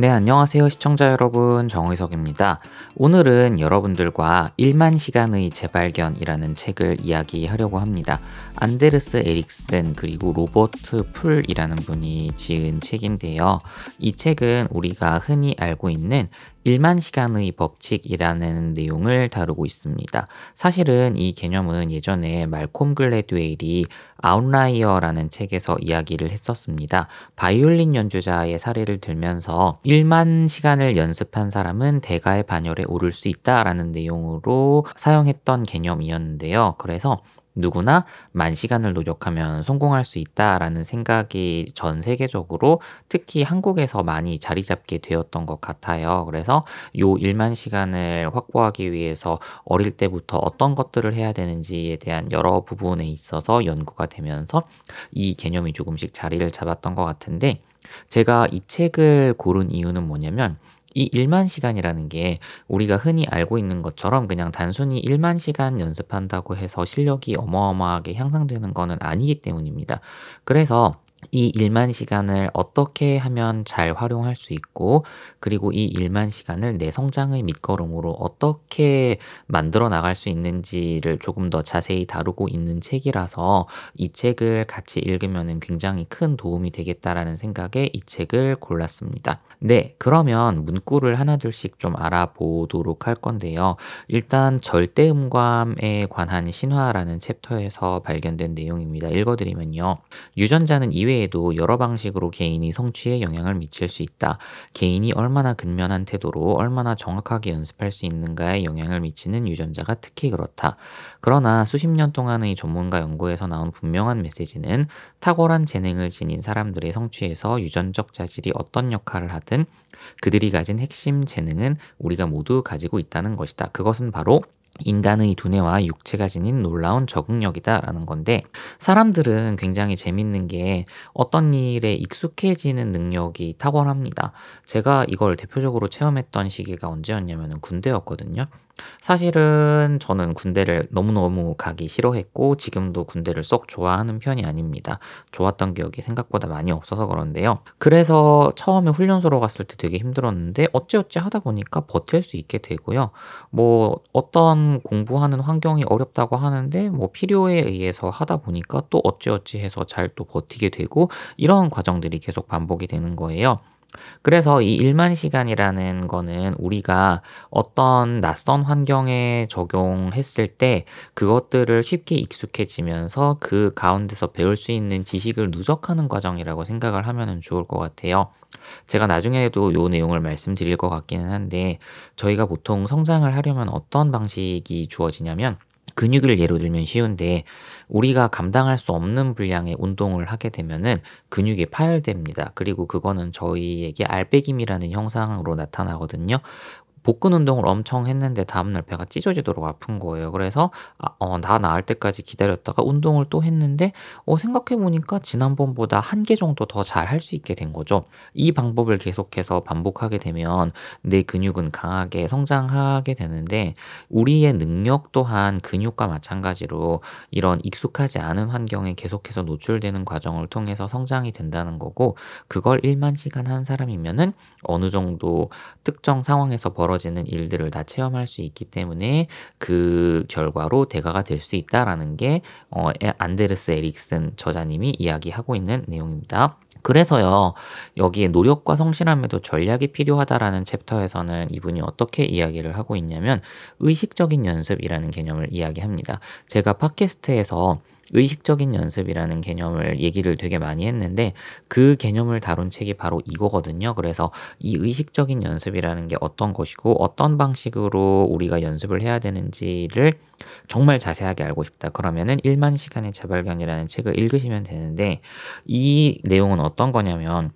네, 안녕하세요 시청자 여러분, 정의석입니다. 오늘은 여러분들과 1만 시간의 재발견이라는 책을 이야기하려고 합니다. 안데르스 에릭슨 그리고 로버트 풀이라는 분이 지은 책인데요. 이 책은 우리가 흔히 알고 있는 1만 시간의 법칙이라는 내용을 다루고 있습니다. 사실은 이 개념은 예전에 말콤 글래드웨일이 아웃라이어라는 책에서 이야기를 했었습니다. 바이올린 연주자의 사례를 들면서 1만 시간을 연습한 사람은 대가의 반열에 오를 수 있다라는 내용으로 사용했던 개념이었는데요. 그래서 누구나 만 시간을 노력하면 성공할 수 있다라는 생각이 전 세계적으로 특히 한국에서 많이 자리 잡게 되었던 것 같아요. 그래서 요 1만 시간을 확보하기 위해서 어릴 때부터 어떤 것들을 해야 되는지에 대한 여러 부분에 있어서 연구가 되면서 이 개념이 조금씩 자리를 잡았던 것 같은데, 제가 이 책을 고른 이유는 뭐냐면, 이 1만 시간이라는 게 우리가 흔히 알고 있는 것처럼 그냥 단순히 1만 시간 연습한다고 해서 실력이 어마어마하게 향상되는 거는 아니기 때문입니다. 그래서 이 1만 시간을 어떻게 하면 잘 활용할 수 있고, 그리고 이 1만 시간을 내 성장의 밑거름으로 어떻게 만들어 나갈 수 있는지를 조금 더 자세히 다루고 있는 책이라서 이 책을 같이 읽으면 굉장히 큰 도움이 되겠다라는 생각에 이 책을 골랐습니다. 네, 그러면 문구를 하나둘씩 좀 알아보도록 할 건데요. 일단 절대음감에 관한 신화라는 챕터에서 발견된 내용입니다. 읽어드리면요. 유전자는 이외에도 여러 방식으로 개인이 성취에 영향을 미칠 수 있다. 개인이 얼마나 근면한 태도로 얼마나 정확하게 연습할 수 있는가에 영향을 미치는 유전자가 특히 그렇다. 그러나 수십 년 동안의 전문가 연구에서 나온 분명한 메시지는 탁월한 재능을 지닌 사람들의 성취에서 유전적 자질이 어떤 역할을 하든 그들이 가진 핵심 재능은 우리가 모두 가지고 있다는 것이다. 그것은 바로 인간의 두뇌와 육체가 지닌 놀라운 적응력이다라는 건데, 사람들은 굉장히 재밌는 게 어떤 일에 익숙해지는 능력이 탁월합니다. 제가 이걸 대표적으로 체험했던 시기가 언제였냐면 군대였거든요. 사실은 저는 군대를 너무너무 가기 싫어했고 지금도 군대를 썩 좋아하는 편이 아닙니다. 좋았던 기억이 생각보다 많이 없어서 그런데요. 그래서 처음에 훈련소로 갔을 때 되게 힘들었는데 어찌어찌 하다 보니까 버틸 수 있게 되고요. 어떤 공부하는 환경이 어렵다고 하는데 필요에 의해서 하다 보니까 또 어찌어찌 해서 잘 또 버티게 되고, 이런 과정들이 계속 반복이 되는 거예요. 그래서 이 1만 시간이라는 거는 우리가 어떤 낯선 환경에 적용했을 때 그것들을 쉽게 익숙해지면서 그 가운데서 배울 수 있는 지식을 누적하는 과정이라고 생각을 하면 좋을 것 같아요. 제가 나중에도 이 내용을 말씀드릴 것 같기는 한데, 저희가 보통 성장을 하려면 어떤 방식이 주어지냐면, 근육을 예로 들면 쉬운데 우리가 감당할 수 없는 분량의 운동을 하게 되면은 근육이 파열됩니다. 그리고 그거는 저희에게 알배김이라는 형상으로 나타나거든요. 복근 운동을 엄청 했는데 다음날 배가 찢어지도록 아픈 거예요. 그래서 나 나을 때까지 기다렸다가 운동을 또 했는데 생각해보니까 지난번보다 한 개 정도 더 잘 할 수 있게 된 거죠. 이 방법을 계속해서 반복하게 되면 내 근육은 강하게 성장하게 되는데, 우리의 능력 또한 근육과 마찬가지로 이런 익숙하지 않은 환경에 계속해서 노출되는 과정을 통해서 성장이 된다는 거고, 그걸 1만 시간 한 사람이면은 어느 정도 특정 상황에서 벌어지는 일들을 다 체험할 수 있기 때문에 그 결과로 대가가 될 수 있다라는 게 안데르스 에릭슨 저자님이 이야기하고 있는 내용입니다. 그래서요, 여기에 노력과 성실함에도 전략이 필요하다라는 챕터에서는 이분이 어떻게 이야기를 하고 있냐면, 의식적인 연습이라는 개념을 이야기합니다. 제가 팟캐스트에서 의식적인 연습이라는 개념을 얘기를 되게 많이 했는데 그 개념을 다룬 책이 바로 이거거든요. 그래서 이 의식적인 연습이라는 게 어떤 것이고 어떤 방식으로 우리가 연습을 해야 되는지를 정말 자세하게 알고 싶다. 그러면은 1만 시간의 재발견이라는 책을 읽으시면 되는데, 이 내용은 어떤 거냐면,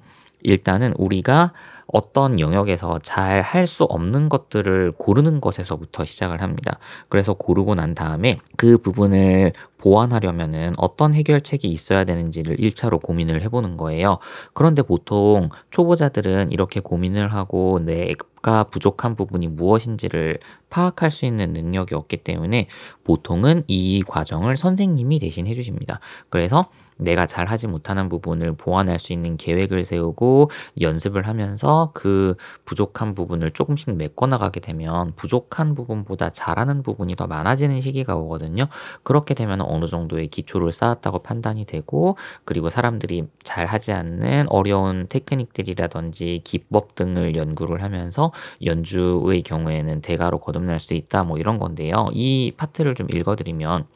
일단은 우리가 어떤 영역에서 잘 할 수 없는 것들을 고르는 것에서부터 시작을 합니다. 그래서 고르고 난 다음에 그 부분을 보완하려면은 어떤 해결책이 있어야 되는지를 1차로 고민을 해보는 거예요. 그런데 보통 초보자들은 이렇게 고민을 하고 내가 부족한 부분이 무엇인지를 파악할 수 있는 능력이 없기 때문에 보통은 이 과정을 선생님이 대신 해주십니다. 그래서 내가 잘하지 못하는 부분을 보완할 수 있는 계획을 세우고 연습을 하면서 그 부족한 부분을 조금씩 메꿔나가게 되면 부족한 부분보다 잘하는 부분이 더 많아지는 시기가 오거든요. 그렇게 되면 어느 정도의 기초를 쌓았다고 판단이 되고, 그리고 사람들이 잘하지 않는 어려운 테크닉들이라든지 기법 등을 연구를 하면서 연주의 경우에는 대가로 거듭날 수 있다, 뭐 이런 건데요. 이 파트를 좀 읽어드리면,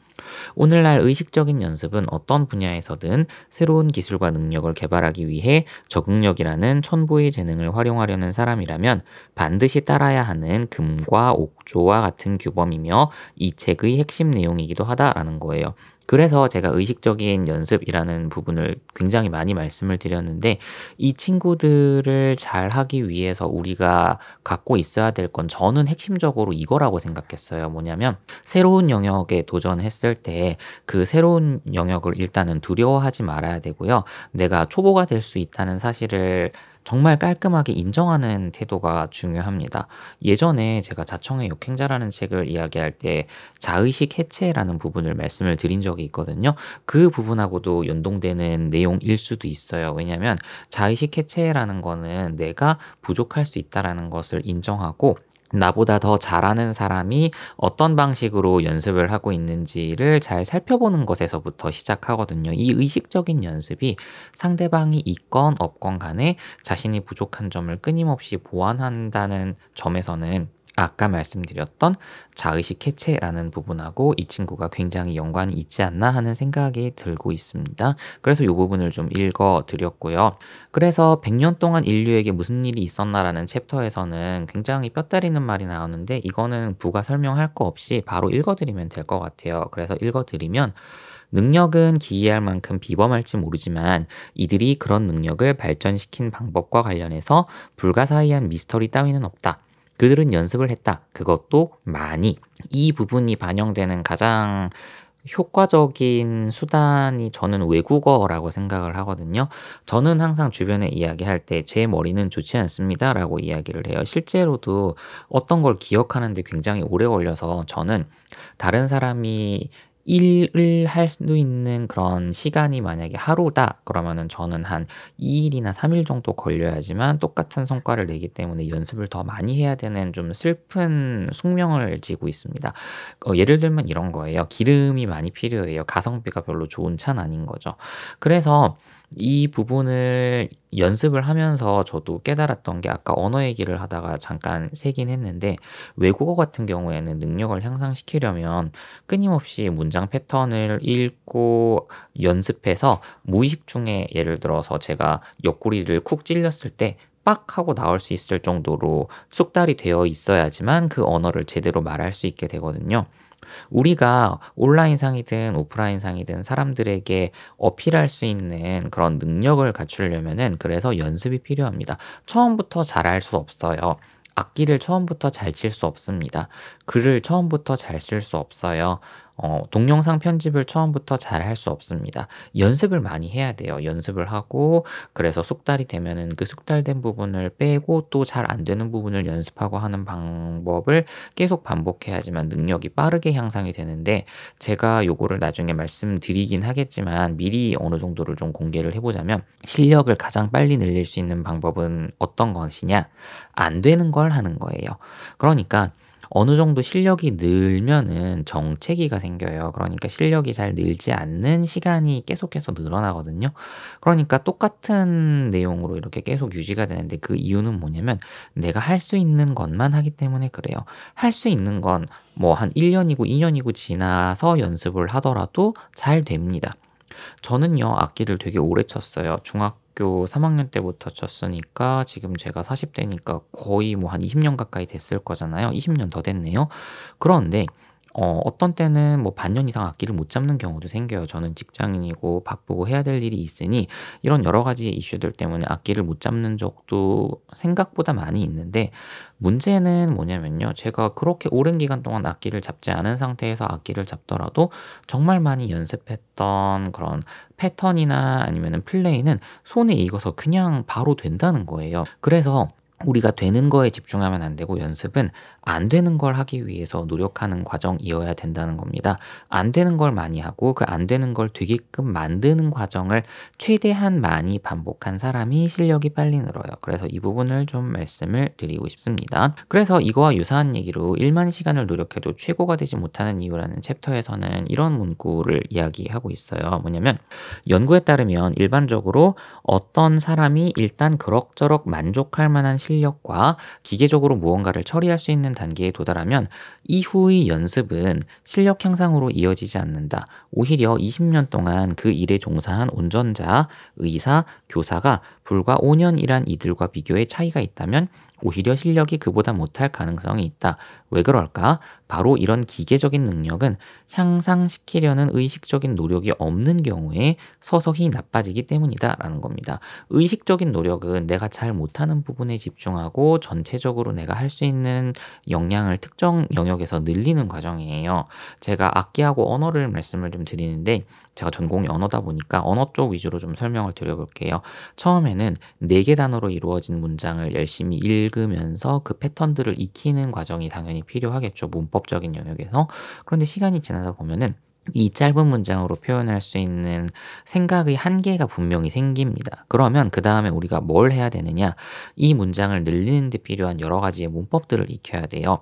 오늘날 의식적인 연습은 어떤 분야에서든 새로운 기술과 능력을 개발하기 위해 적응력이라는 천부의 재능을 활용하려는 사람이라면 반드시 따라야 하는 금과 옥조와 같은 규범이며 이 책의 핵심 내용이기도 하다라는 거예요. 그래서 제가 의식적인 연습이라는 부분을 굉장히 많이 말씀을 드렸는데, 이 친구들을 잘하기 위해서 우리가 갖고 있어야 될 건 저는 핵심적으로 이거라고 생각했어요. 뭐냐면, 새로운 영역에 도전했을 때 그 새로운 영역을 일단은 두려워하지 말아야 되고요. 내가 초보가 될 수 있다는 사실을 정말 깔끔하게 인정하는 태도가 중요합니다. 예전에 제가 자청의 역행자라는 책을 이야기할 때 자의식 해체라는 부분을 말씀을 드린 적이 있거든요. 그 부분하고도 연동되는 내용일 수도 있어요. 왜냐하면 자의식 해체라는 거는 내가 부족할 수 있다는 것을 인정하고 나보다 더 잘하는 사람이 어떤 방식으로 연습을 하고 있는지를 잘 살펴보는 것에서부터 시작하거든요. 이 의식적인 연습이 상대방이 있건 없건 간에 자신이 부족한 점을 끊임없이 보완한다는 점에서는 아까 말씀드렸던 자의식 해체라는 부분하고 이 친구가 굉장히 연관이 있지 않나 하는 생각이 들고 있습니다. 그래서 이 부분을 좀 읽어드렸고요. 그래서 100년 동안 인류에게 무슨 일이 있었나라는 챕터에서는 굉장히 뼈때리는 말이 나오는데, 이거는 부가 설명할 거 없이 바로 읽어드리면 될 것 같아요. 그래서 읽어드리면, 능력은 기이할 만큼 비범할지 모르지만 이들이 그런 능력을 발전시킨 방법과 관련해서 불가사의한 미스터리 따위는 없다. 그들은 연습을 했다. 그것도 많이. 이 부분이 반영되는 가장 효과적인 수단이 저는 외국어라고 생각을 하거든요. 저는 항상 주변에 이야기할 때 제 머리는 좋지 않습니다 라고 이야기를 해요. 실제로도 어떤 걸 기억하는데 굉장히 오래 걸려서 저는 다른 사람이 일을 할 수 있는 그런 시간이 만약에 하루다 그러면은 저는 한 2일이나 3일 정도 걸려야지만 똑같은 성과를 내기 때문에 연습을 더 많이 해야 되는 좀 슬픈 숙명을 지고 있습니다. 예를 들면 이런 거예요. 기름이 많이 필요해요. 가성비가 별로 좋은 차는 아닌 거죠. 그래서 이 부분을 연습을 하면서 저도 깨달았던 게, 아까 언어 얘기를 하다가 잠깐 새긴 했는데, 외국어 같은 경우에는 능력을 향상시키려면 끊임없이 문장 패턴을 읽고 연습해서 무의식 중에, 예를 들어서 제가 옆구리를 쿡 찔렸을 때 빡 하고 나올 수 있을 정도로 숙달이 되어 있어야지만 그 언어를 제대로 말할 수 있게 되거든요. 우리가 온라인상이든 오프라인상이든 사람들에게 어필할 수 있는 그런 능력을 갖추려면은 그래서 연습이 필요합니다. 처음부터 잘할 수 없어요. 악기를 처음부터 잘 칠 수 없습니다. 글을 처음부터 잘 쓸 수 없어요. 동영상 편집을 처음부터 잘 할 수 없습니다. 연습을 많이 해야 돼요. 연습을 하고, 그래서 숙달이 되면은 그 숙달된 부분을 빼고 또 잘 안 되는 부분을 연습하고 하는 방법을 계속 반복해야지만 능력이 빠르게 향상이 되는데, 제가 요거를 나중에 말씀드리긴 하겠지만 미리 어느 정도를 좀 공개를 해보자면, 실력을 가장 빨리 늘릴 수 있는 방법은 어떤 것이냐? 안 되는 걸 하는 거예요. 그러니까 어느 정도 실력이 늘면은 정체기가 생겨요. 그러니까 실력이 잘 늘지 않는 시간이 계속해서 늘어나거든요. 그러니까 똑같은 내용으로 이렇게 계속 유지가 되는데, 그 이유는 뭐냐면 내가 할 수 있는 것만 하기 때문에 그래요. 할 수 있는 건 뭐 한 1년이고 2년이고 지나서 연습을 하더라도 잘 됩니다. 저는요, 악기를 되게 오래 쳤어요. 중학교 3학년 때부터 쳤으니까 지금 제가 40대니까 거의 뭐 한 20년 가까이 됐을 거잖아요. 20년 더 됐네요. 그런데 어떤 때는 뭐 반년 이상 악기를 못 잡는 경우도 생겨요. 저는 직장인이고 바쁘고 해야 될 일이 있으니 이런 여러 가지 이슈들 때문에 악기를 못 잡는 적도 생각보다 많이 있는데, 문제는 뭐냐면요, 제가 그렇게 오랜 기간 동안 악기를 잡지 않은 상태에서 악기를 잡더라도 정말 많이 연습했던 그런 패턴이나 아니면은 플레이는 손에 익어서 그냥 바로 된다는 거예요. 그래서 우리가 되는 거에 집중하면 안 되고, 연습은 안 되는 걸 하기 위해서 노력하는 과정이어야 된다는 겁니다. 안 되는 걸 많이 하고 그 안 되는 걸 되게끔 만드는 과정을 최대한 많이 반복한 사람이 실력이 빨리 늘어요. 그래서 이 부분을 좀 말씀을 드리고 싶습니다. 그래서 이거와 유사한 얘기로 1만 시간을 노력해도 최고가 되지 못하는 이유라는 챕터에서는 이런 문구를 이야기하고 있어요. 뭐냐면 연구에 따르면 일반적으로 어떤 사람이 일단 그럭저럭 만족할 만한 실력과 기계적으로 무언가를 처리할 수 있는 단계에 도달하면 이후의 연습은 실력 향상으로 이어지지 않는다. 오히려 20년 동안 그 일에 종사한 온전자, 의사, 교사가 불과 5년이란 이들과 비교해 차이가 있다면 오히려 실력이 그보다 못할 가능성이 있다. 왜 그럴까? 바로 이런 기계적인 능력은 향상시키려는 의식적인 노력이 없는 경우에 서서히 나빠지기 때문이다 라는 겁니다. 의식적인 노력은 내가 잘 못하는 부분에 집중하고 전체적으로 내가 할 수 있는 역량을 특정 영역에서 늘리는 과정이에요. 제가 악기하고 언어를 말씀을 좀 드리는데 제가 전공이 언어다 보니까 언어 쪽 위주로 좀 설명을 드려볼게요. 처음에는 4개 단어로 이루어진 문장을 열심히 읽으면서 그 패턴들을 익히는 과정이 당연히 필요하겠죠. 문법적인 영역에서. 그런데 시간이 지나다 보면은 이 짧은 문장으로 표현할 수 있는 생각의 한계가 분명히 생깁니다. 그러면 그 다음에 우리가 뭘 해야 되느냐? 이 문장을 늘리는 데 필요한 여러 가지의 문법들을 익혀야 돼요.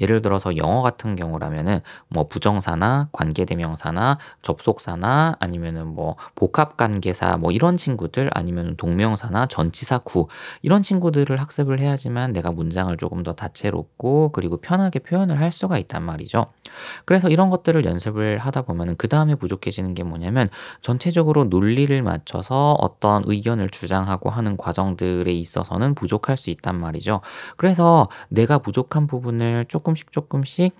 예를 들어서 영어 같은 경우라면은 뭐 부정사나 관계대명사나 접속사나 아니면은 뭐 복합관계사 뭐 이런 친구들 아니면 동명사나 전치사구 이런 친구들을 학습을 해야지만 내가 문장을 조금 더 다채롭고 그리고 편하게 표현을 할 수가 있단 말이죠. 그래서 이런 것들을 연습을 하다 보면 그 다음에 부족해지는 게 뭐냐면 전체적으로 논리를 맞춰서 어떤 의견을 주장하고 하는 과정들에 있어서는 부족할 수 있단 말이죠. 그래서 내가 부족한 부분을 조금씩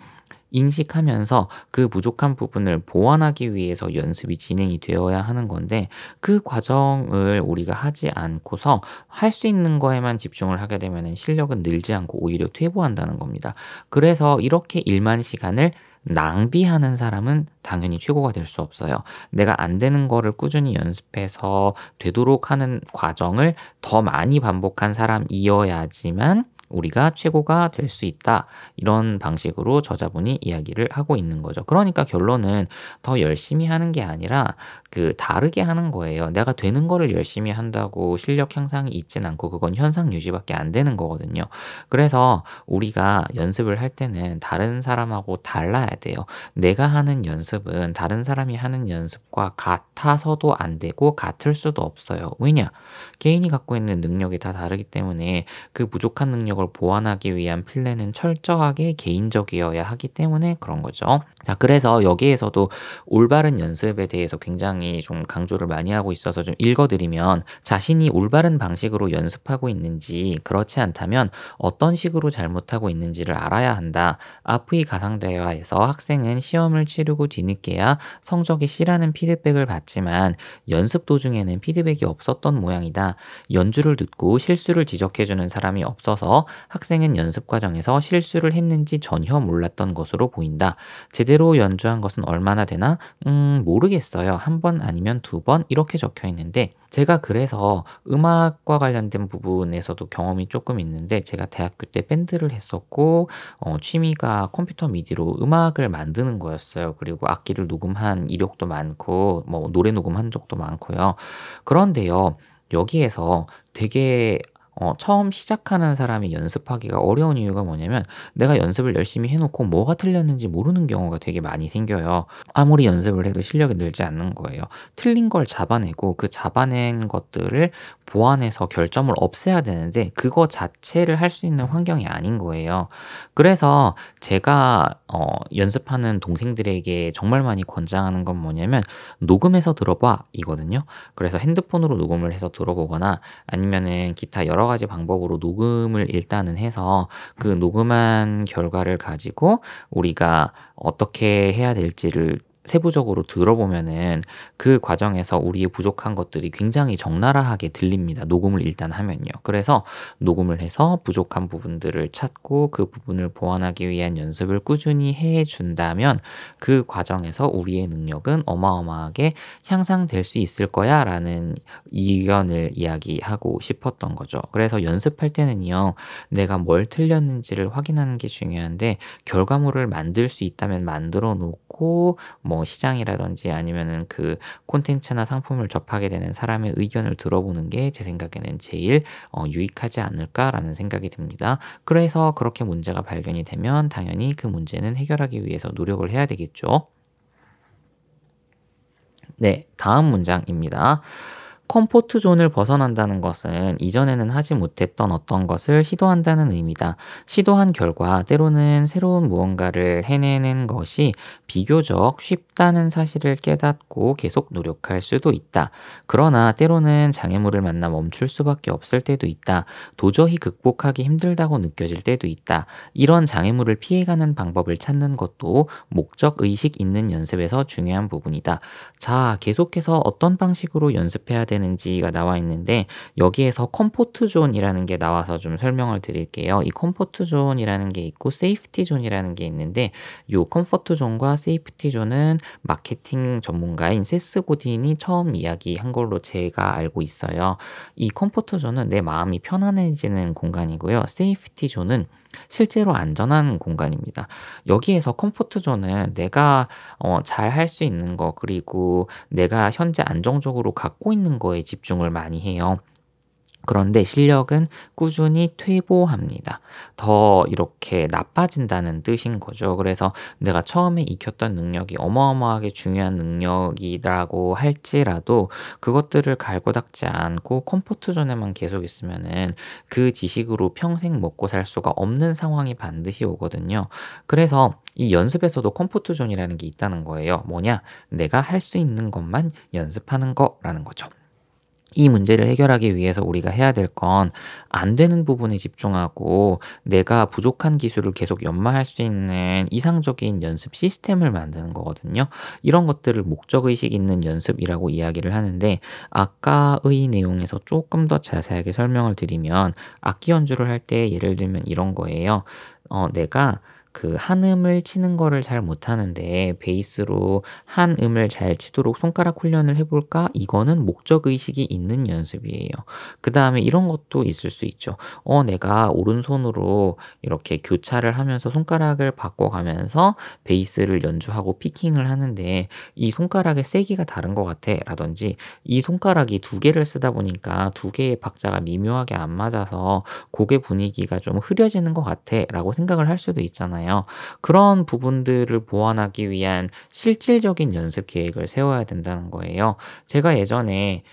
인식하면서 그 부족한 부분을 보완하기 위해서 연습이 진행이 되어야 하는 건데 그 과정을 우리가 하지 않고서 할 수 있는 거에만 집중을 하게 되면 실력은 늘지 않고 오히려 퇴보한다는 겁니다. 그래서 이렇게 1만 시간을 낭비하는 사람은 당연히 최고가 될 수 없어요. 내가 안 되는 거를 꾸준히 연습해서 되도록 하는 과정을 더 많이 반복한 사람이어야지만 우리가 최고가 될 수 있다. 이런 방식으로 저자분이 이야기를 하고 있는 거죠. 그러니까 결론은 더 열심히 하는 게 아니라 다르게 하는 거예요. 내가 되는 거를 열심히 한다고 실력 향상이 있진 않고 그건 현상 유지밖에 안 되는 거거든요. 그래서 우리가 연습을 할 때는 다른 사람하고 달라야 돼요. 내가 하는 연습은 다른 사람이 하는 연습과 같아서도 안 되고 같을 수도 없어요. 왜냐? 개인이 갖고 있는 능력이 다 다르기 때문에 그 부족한 능력을 보완하기 위한 플랜은 철저하게 개인적이어야 하기 때문에 그런 거죠. 자, 그래서 여기에서도 올바른 연습에 대해서 굉장히 좀 강조를 많이 하고 있어서 좀 읽어드리면 자신이 올바른 방식으로 연습하고 있는지 그렇지 않다면 어떤 식으로 잘못하고 있는지를 알아야 한다. 앞의 가상대화에서 학생은 시험을 치르고 뒤늦게야 성적이 C라는 피드백을 받지만 연습 도중에는 피드백이 없었던 모양이다. 연주를 듣고 실수를 지적해주는 사람이 없어서 학생은 연습 과정에서 실수를 했는지 전혀 몰랐던 것으로 보인다. 제대로 연주한 것은 얼마나 되나? 모르겠어요. 1번 아니면 2번 이렇게 적혀 있는데 제가 그래서 음악과 관련된 부분에서도 경험이 조금 있는데 제가 대학교 때 밴드를 했었고 취미가 컴퓨터 미디로 음악을 만드는 거였어요. 그리고 악기를 녹음한 이력도 많고 뭐 노래 녹음한 적도 많고요. 그런데요. 여기에서 되게 처음 시작하는 사람이 연습하기가 어려운 이유가 뭐냐면 내가 연습을 열심히 해놓고 뭐가 틀렸는지 모르는 경우가 되게 많이 생겨요. 아무리 연습을 해도 실력이 늘지 않는 거예요. 틀린 걸 잡아내고 그 잡아낸 것들을 보완해서 결점을 없애야 되는데 그거 자체를 할 수 있는 환경이 아닌 거예요. 그래서 제가 연습하는 동생들에게 정말 많이 권장하는 건 뭐냐면 녹음해서 들어봐 이거든요. 그래서 핸드폰으로 녹음을 해서 들어보거나 아니면은 기타 여러 가지 방법으로 녹음을 일단은 해서 그 녹음한 결과를 가지고 우리가 어떻게 해야 될지를 세부적으로 들어보면은 그 과정에서 우리의 부족한 것들이 굉장히 적나라하게 들립니다. 녹음을 일단 하면요. 그래서 녹음을 해서 부족한 부분들을 찾고 그 부분을 보완하기 위한 연습을 꾸준히 해준다면 그 과정에서 우리의 능력은 어마어마하게 향상될 수 있을 거야 라는 이견을 이야기하고 싶었던 거죠. 그래서 연습할 때는요, 내가 뭘 틀렸는지를 확인하는 게 중요한데 결과물을 만들 수 있다면 만들어 놓고 뭐 시장이라든지 아니면은 그 콘텐츠나 상품을 접하게 되는 사람의 의견을 들어보는 게 제 생각에는 제일 유익하지 않을까라는 생각이 듭니다. 그래서 그렇게 문제가 발견이 되면 당연히 그 문제는 해결하기 위해서 노력을 해야 되겠죠. 네, 다음 문장입니다. 컴포트 존을 벗어난다는 것은 이전에는 하지 못했던 어떤 것을 시도한다는 의미다. 시도한 결과 때로는 새로운 무언가를 해내는 것이 비교적 쉽다는 사실을 깨닫고 계속 노력할 수도 있다. 그러나 때로는 장애물을 만나 멈출 수밖에 없을 때도 있다. 도저히 극복하기 힘들다고 느껴질 때도 있다. 이런 장애물을 피해가는 방법을 찾는 것도 목적의식 있는 연습에서 중요한 부분이다. 자, 계속해서 어떤 방식으로 연습해야 되는지 는지가 나와 있는데 여기에서 컴포트 존이라는 게 나와서 좀 설명을 드릴게요. 이 컴포트 존이라는 게 있고 세이프티 존이라는 게 있는데 이 컴포트 존과 세이프티 존은 마케팅 전문가인 세스 고딘이 처음 이야기한 걸로 제가 알고 있어요. 이 컴포트 존은 내 마음이 편안해지는 공간이고요. 세이프티 존은 실제로 안전한 공간입니다. 여기에서 컴포트 존은 내가 잘 할 수 있는 거 그리고 내가 현재 안정적으로 갖고 있는 거에 집중을 많이 해요. 그런데 실력은 꾸준히 퇴보합니다. 더 이렇게 나빠진다는 뜻인 거죠. 그래서 내가 처음에 익혔던 능력이 어마어마하게 중요한 능력이라고 할지라도 그것들을 갈고 닦지 않고 컴포트존에만 계속 있으면은 그 지식으로 평생 먹고 살 수가 없는 상황이 반드시 오거든요. 그래서 이 연습에서도 컴포트존이라는 게 있다는 거예요. 뭐냐? 내가 할 수 있는 것만 연습하는 거라는 거죠. 이 문제를 해결하기 위해서 우리가 해야 될 건 안 되는 부분에 집중하고 내가 부족한 기술을 계속 연마할 수 있는 이상적인 연습 시스템을 만드는 거거든요. 이런 것들을 목적의식 있는 연습이라고 이야기를 하는데 아까의 내용에서 조금 더 자세하게 설명을 드리면 악기 연주를 할 때 예를 들면 이런 거예요. 내가 그 한 음을 치는 거를 잘 못하는데 베이스로 한 음을 잘 치도록 손가락 훈련을 해볼까? 이거는 목적의식이 있는 연습이에요. 그 다음에 이런 것도 있을 수 있죠. 내가 오른손으로 이렇게 교차를 하면서 손가락을 바꿔가면서 베이스를 연주하고 피킹을 하는데 이 손가락의 세기가 다른 것 같아 라든지 이 손가락이 두 개를 쓰다 보니까 두 개의 박자가 미묘하게 안 맞아서 곡의 분위기가 좀 흐려지는 것 같아 라고 생각을 할 수도 있잖아요. 그런 부분들을 보완하기 위한 실질적인 연습 계획을 세워야 된다는 거예요. 제가 예전에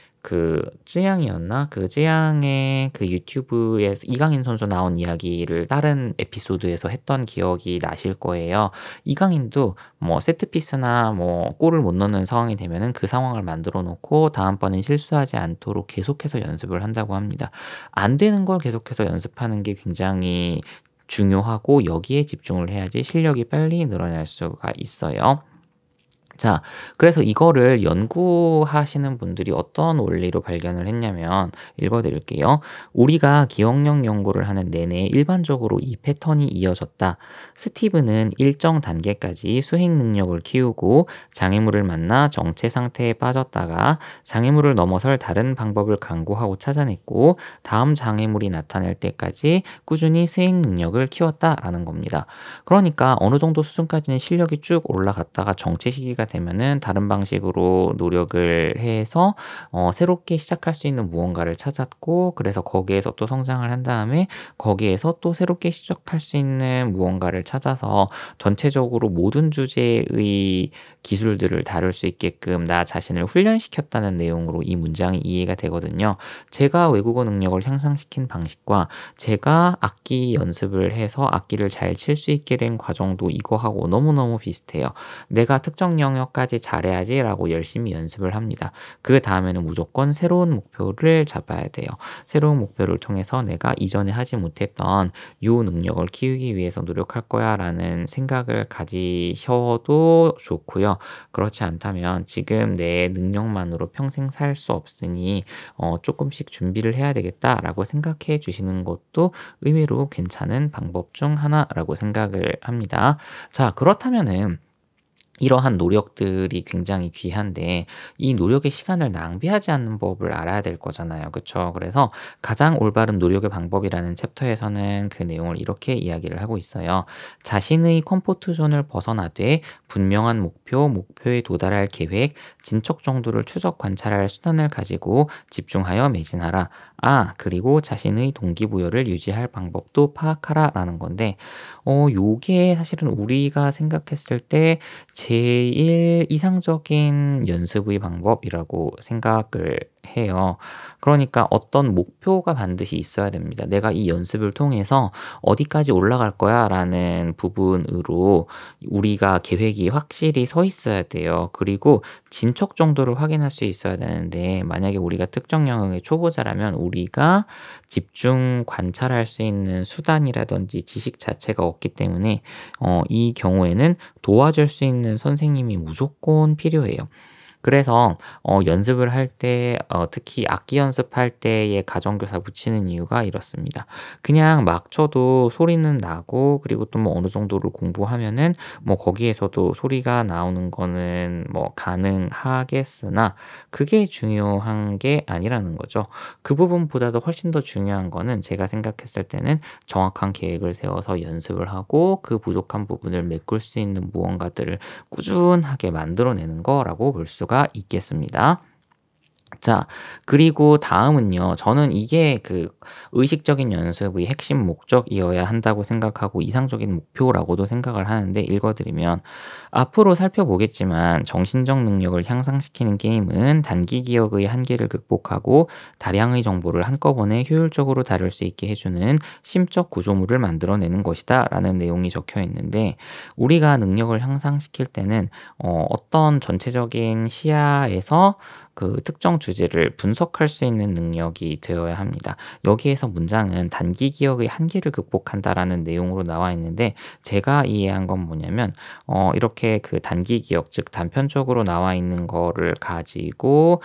쯔양의 그 유튜브에 이강인 선수 나온 이야기를 다른 에피소드에서 했던 기억이 나실 거예요. 이강인도 뭐 세트피스나 뭐 골을 못 넣는 상황이 되면은 그 상황을 만들어 놓고 다음번엔 실수하지 않도록 계속해서 연습을 한다고 합니다. 안 되는 걸 계속해서 연습하는 게 굉장히 중요하고 여기에 집중을 해야지 실력이 빨리 늘어날 수가 있어요. 자, 그래서 이거를 연구하시는 분들이 어떤 원리로 발견을 했냐면 읽어드릴게요. 우리가 기억력 연구를 하는 내내 일반적으로 이 패턴이 이어졌다. 스티브는 일정 단계까지 수행 능력을 키우고 장애물을 만나 정체 상태에 빠졌다가 장애물을 넘어설 다른 방법을 강구하고 찾아냈고 다음 장애물이 나타날 때까지 꾸준히 수행 능력을 키웠다라는 겁니다. 그러니까 어느 정도 수준까지는 실력이 쭉 올라갔다가 정체 시기가 되면은 다른 방식으로 노력을 해서 새롭게 시작할 수 있는 무언가를 찾았고 그래서 거기에서 또 성장을 한 다음에 거기에서 또 새롭게 시작할 수 있는 무언가를 찾아서 전체적으로 모든 주제의 기술들을 다룰 수 있게끔 나 자신을 훈련시켰다는 내용으로 이 문장이 이해가 되거든요. 제가 외국어 능력을 향상시킨 방식과 제가 악기 연습을 해서 악기를 잘 칠 수 있게 된 과정도 이거하고 너무너무 비슷해요. 내가 특정 영역까지 잘해야지 라고 열심히 연습을 합니다. 그 다음에는 무조건 새로운 목표를 잡아야 돼요. 새로운 목표를 통해서 내가 이전에 하지 못했던 요 능력을 키우기 위해서 노력할 거야 라는 생각을 가지셔도 좋고요. 그렇지 않다면 지금 내 능력만으로 평생 살 수 없으니 조금씩 준비를 해야 되겠다라고 생각해 주시는 것도 의외로 괜찮은 방법 중 하나라고 생각을 합니다. 자, 그렇다면은 이러한 노력들이 굉장히 귀한데 이 노력의 시간을 낭비하지 않는 법을 알아야 될 거잖아요. 그렇죠? 그래서 가장 올바른 노력의 방법이라는 챕터에서는 그 내용을 이렇게 이야기를 하고 있어요. 자신의 컴포트존을 벗어나되 분명한 목표에 도달할 계획, 진척 정도를 추적 관찰할 수단을 가지고 집중하여 매진하라. 그리고 자신의 동기부여를 유지할 방법도 파악하라 라는 건데 요게 사실은 우리가 생각했을 때 제일 이상적인 연습의 방법이라고 생각을 해요. 그러니까 어떤 목표가 반드시 있어야 됩니다. 내가 이 연습을 통해서 어디까지 올라갈 거야 라는 부분으로 우리가 계획이 확실히 서 있어야 돼요. 그리고 진척 정도를 확인할 수 있어야 되는데 만약에 우리가 특정 영역의 초보자라면 우리가 집중 관찰할 수 있는 수단이라든지 지식 자체가 없기 때문에 이 경우에는 도와줄 수 있는 선생님이 무조건 필요해요. 그래서 연습을 할 때 특히 악기 연습할 때의 가정교사 붙이는 이유가 이렇습니다. 그냥 막 쳐도 소리는 나고 그리고 또 어느 정도를 공부하면은 거기에서도 소리가 나오는 거는 가능하겠으나 그게 중요한 게 아니라는 거죠. 그 부분보다도 훨씬 더 중요한 거는 제가 생각했을 때는 정확한 계획을 세워서 연습을 하고 그 부족한 부분을 메꿀 수 있는 무언가들을 꾸준하게 만들어내는 거라고 볼 수가 있겠습니다. 자, 그리고 다음은요. 저는 이게 의식적인 연습의 핵심 목적이어야 한다고 생각하고 이상적인 목표라고도 생각을 하는데 읽어드리면 앞으로 살펴보겠지만 정신적 능력을 향상시키는 게임은 단기 기억의 한계를 극복하고 다량의 정보를 한꺼번에 효율적으로 다룰 수 있게 해주는 심적 구조물을 만들어내는 것이다 라는 내용이 적혀 있는데 우리가 능력을 향상시킬 때는 어떤 전체적인 시야에서 그 특정 주제를 분석할 수 있는 능력이 되어야 합니다. 여기에서 문장은 단기 기억의 한계를 극복한다라는 내용으로 나와 있는데 제가 이해한 건 뭐냐면 이렇게 그 단기 기억 즉 단편적으로 나와 있는 거를 가지고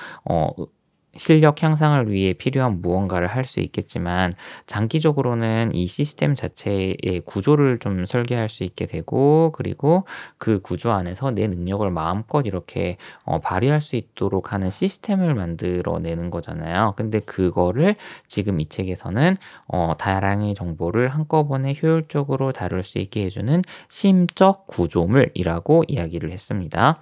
실력 향상을 위해 필요한 무언가를 할 수 있겠지만 장기적으로는 이 시스템 자체의 구조를 좀 설계할 수 있게 되고 그리고 그 구조 안에서 내 능력을 마음껏 이렇게 발휘할 수 있도록 하는 시스템을 만들어내는 거잖아요. 근데 그거를 지금 이 책에서는 다양한 정보를 한꺼번에 효율적으로 다룰 수 있게 해주는 심적 구조물이라고 이야기를 했습니다.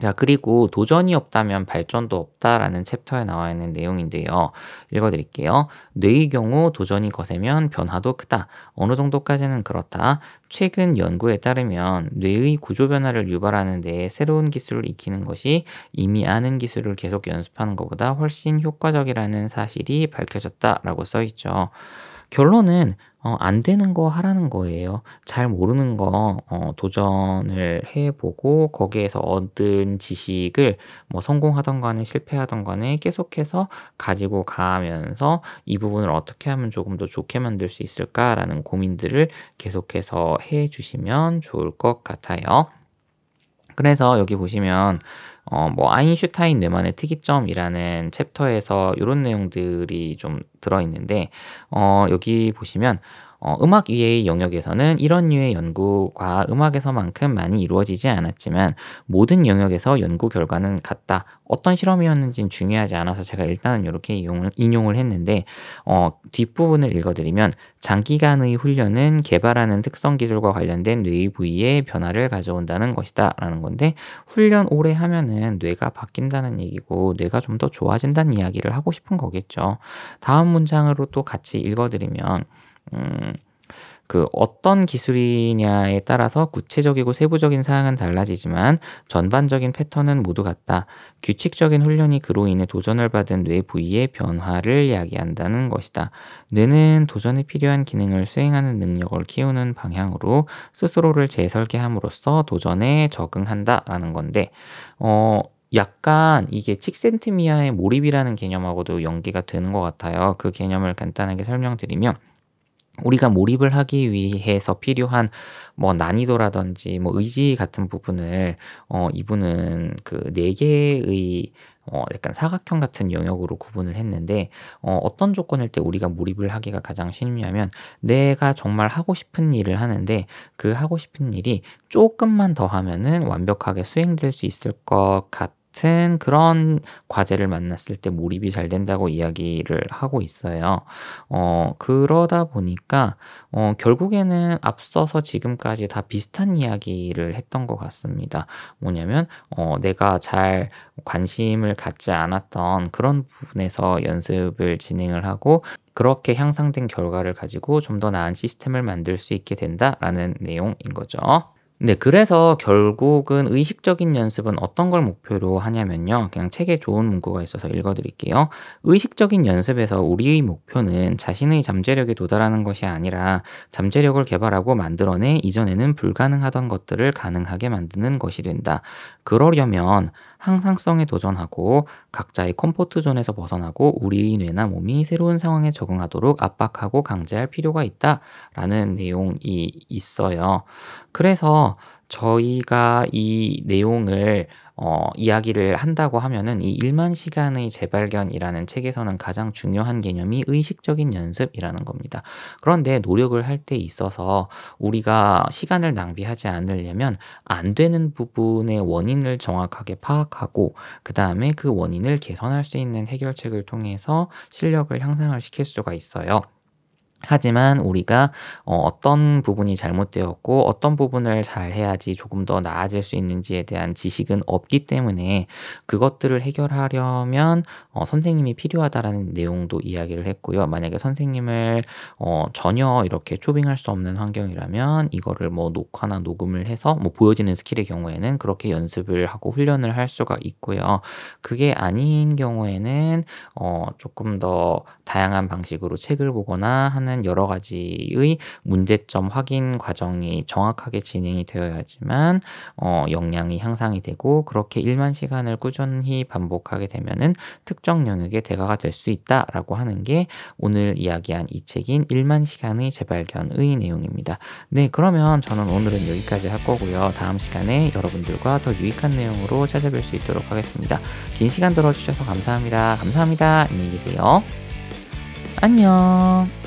자, 그리고 도전이 없다면 발전도 없다라는 챕터에 나와 있는 내용인데요. 읽어드릴게요. 뇌의 경우 도전이 거세면 변화도 크다. 어느 정도까지는 그렇다. 최근 연구에 따르면 뇌의 구조 변화를 유발하는 데에 새로운 기술을 익히는 것이 이미 아는 기술을 계속 연습하는 것보다 훨씬 효과적이라는 사실이 밝혀졌다라고 써있죠. 결론은 안 되는 거 하라는 거예요. 잘 모르는 거 도전을 해보고 거기에서 얻은 지식을 성공하던 간에 실패하던 간에 계속해서 가지고 가면서 이 부분을 어떻게 하면 조금 더 좋게 만들 수 있을까라는 고민들을 계속해서 해주시면 좋을 것 같아요. 그래서 여기 보시면 아인슈타인 뇌만의 특이점이라는 챕터에서 이런 내용들이 좀 들어있는데 여기 보시면 음악 위의 영역에서는 이런 류의 연구가 음악에서만큼 많이 이루어지지 않았지만 모든 영역에서 연구 결과는 같다. 어떤 실험이었는지는 중요하지 않아서 제가 일단은 이렇게 인용을 했는데 뒷부분을 읽어드리면 장기간의 훈련은 개발하는 특성 기술과 관련된 뇌의 부위에 변화를 가져온다는 것이다 라는 건데 훈련 오래 하면은 뇌가 바뀐다는 얘기고 뇌가 좀 더 좋아진다는 이야기를 하고 싶은 거겠죠. 다음 문장으로 또 같이 읽어드리면 그 어떤 기술이냐에 따라서 구체적이고 세부적인 사항은 달라지지만 전반적인 패턴은 모두 같다. 규칙적인 훈련이 그로 인해 도전을 받은 뇌 부위의 변화를 이야기한다는 것이다. 뇌는 도전에 필요한 기능을 수행하는 능력을 키우는 방향으로 스스로를 재설계함으로써 도전에 적응한다라는 건데 약간 이게 칙센트미아의 몰입이라는 개념하고도 연계가 되는 것 같아요. 그 개념을 간단하게 설명드리면 우리가 몰입을 하기 위해서 필요한 난이도라든지 의지 같은 부분을 이분은 그 4개의 약간 사각형 같은 영역으로 구분을 했는데 어떤 조건일 때 우리가 몰입을 하기가 가장 쉽냐면 내가 정말 하고 싶은 일을 하는데 그 하고 싶은 일이 조금만 더 하면은 완벽하게 수행될 수 있을 것 같아요. 같은 그런 과제를 만났을 때 몰입이 잘 된다고 이야기를 하고 있어요. 그러다 보니까 결국에는 앞서서 지금까지 다 비슷한 이야기를 했던 것 같습니다. 뭐냐면 내가 잘 관심을 갖지 않았던 그런 부분에서 연습을 진행을 하고 그렇게 향상된 결과를 가지고 좀 더 나은 시스템을 만들 수 있게 된다라는 내용인 거죠. 네, 그래서 결국은 의식적인 연습은 어떤 걸 목표로 하냐면요. 그냥 책에 좋은 문구가 있어서 읽어드릴게요. 의식적인 연습에서 우리의 목표는 자신의 잠재력에 도달하는 것이 아니라 잠재력을 개발하고 만들어내 이전에는 불가능하던 것들을 가능하게 만드는 것이 된다. 그러려면 항상성에 도전하고 각자의 컴포트 존에서 벗어나고 우리의 뇌나 몸이 새로운 상황에 적응하도록 압박하고 강제할 필요가 있다라는 내용이 있어요. 그래서 저희가 이 내용을 이야기를 한다고 하면은 이 1만 시간의 재발견이라는 책에서는 가장 중요한 개념이 의식적인 연습이라는 겁니다. 그런데 노력을 할 때 있어서 우리가 시간을 낭비하지 않으려면 안 되는 부분의 원인을 정확하게 파악하고 그 다음에 그 원인을 개선할 수 있는 해결책을 통해서 실력을 향상을 시킬 수가 있어요. 하지만 우리가 어떤 부분이 잘못되었고 어떤 부분을 잘해야지 조금 더 나아질 수 있는지에 대한 지식은 없기 때문에 그것들을 해결하려면 선생님이 필요하다라는 내용도 이야기를 했고요. 만약에 선생님을 전혀 이렇게 초빙할 수 없는 환경이라면 이거를 녹화나 녹음을 해서 보여지는 스킬의 경우에는 그렇게 연습을 하고 훈련을 할 수가 있고요. 그게 아닌 경우에는 조금 더 다양한 방식으로 책을 보거나 하는 여러 가지의 문제점 확인 과정이 정확하게 진행이 되어야지만 역량이 향상이 되고 그렇게 1만 시간을 꾸준히 반복하게 되면은 특정 영역의 대가가 될 수 있다라고 하는 게 오늘 이야기한 이 책인 1만 시간의 재발견의 내용입니다. 네, 그러면 저는 오늘은 여기까지 할 거고요. 다음 시간에 여러분들과 더 유익한 내용으로 찾아뵐 수 있도록 하겠습니다. 긴 시간 들어주셔서 감사합니다. 안녕히 계세요. 안녕.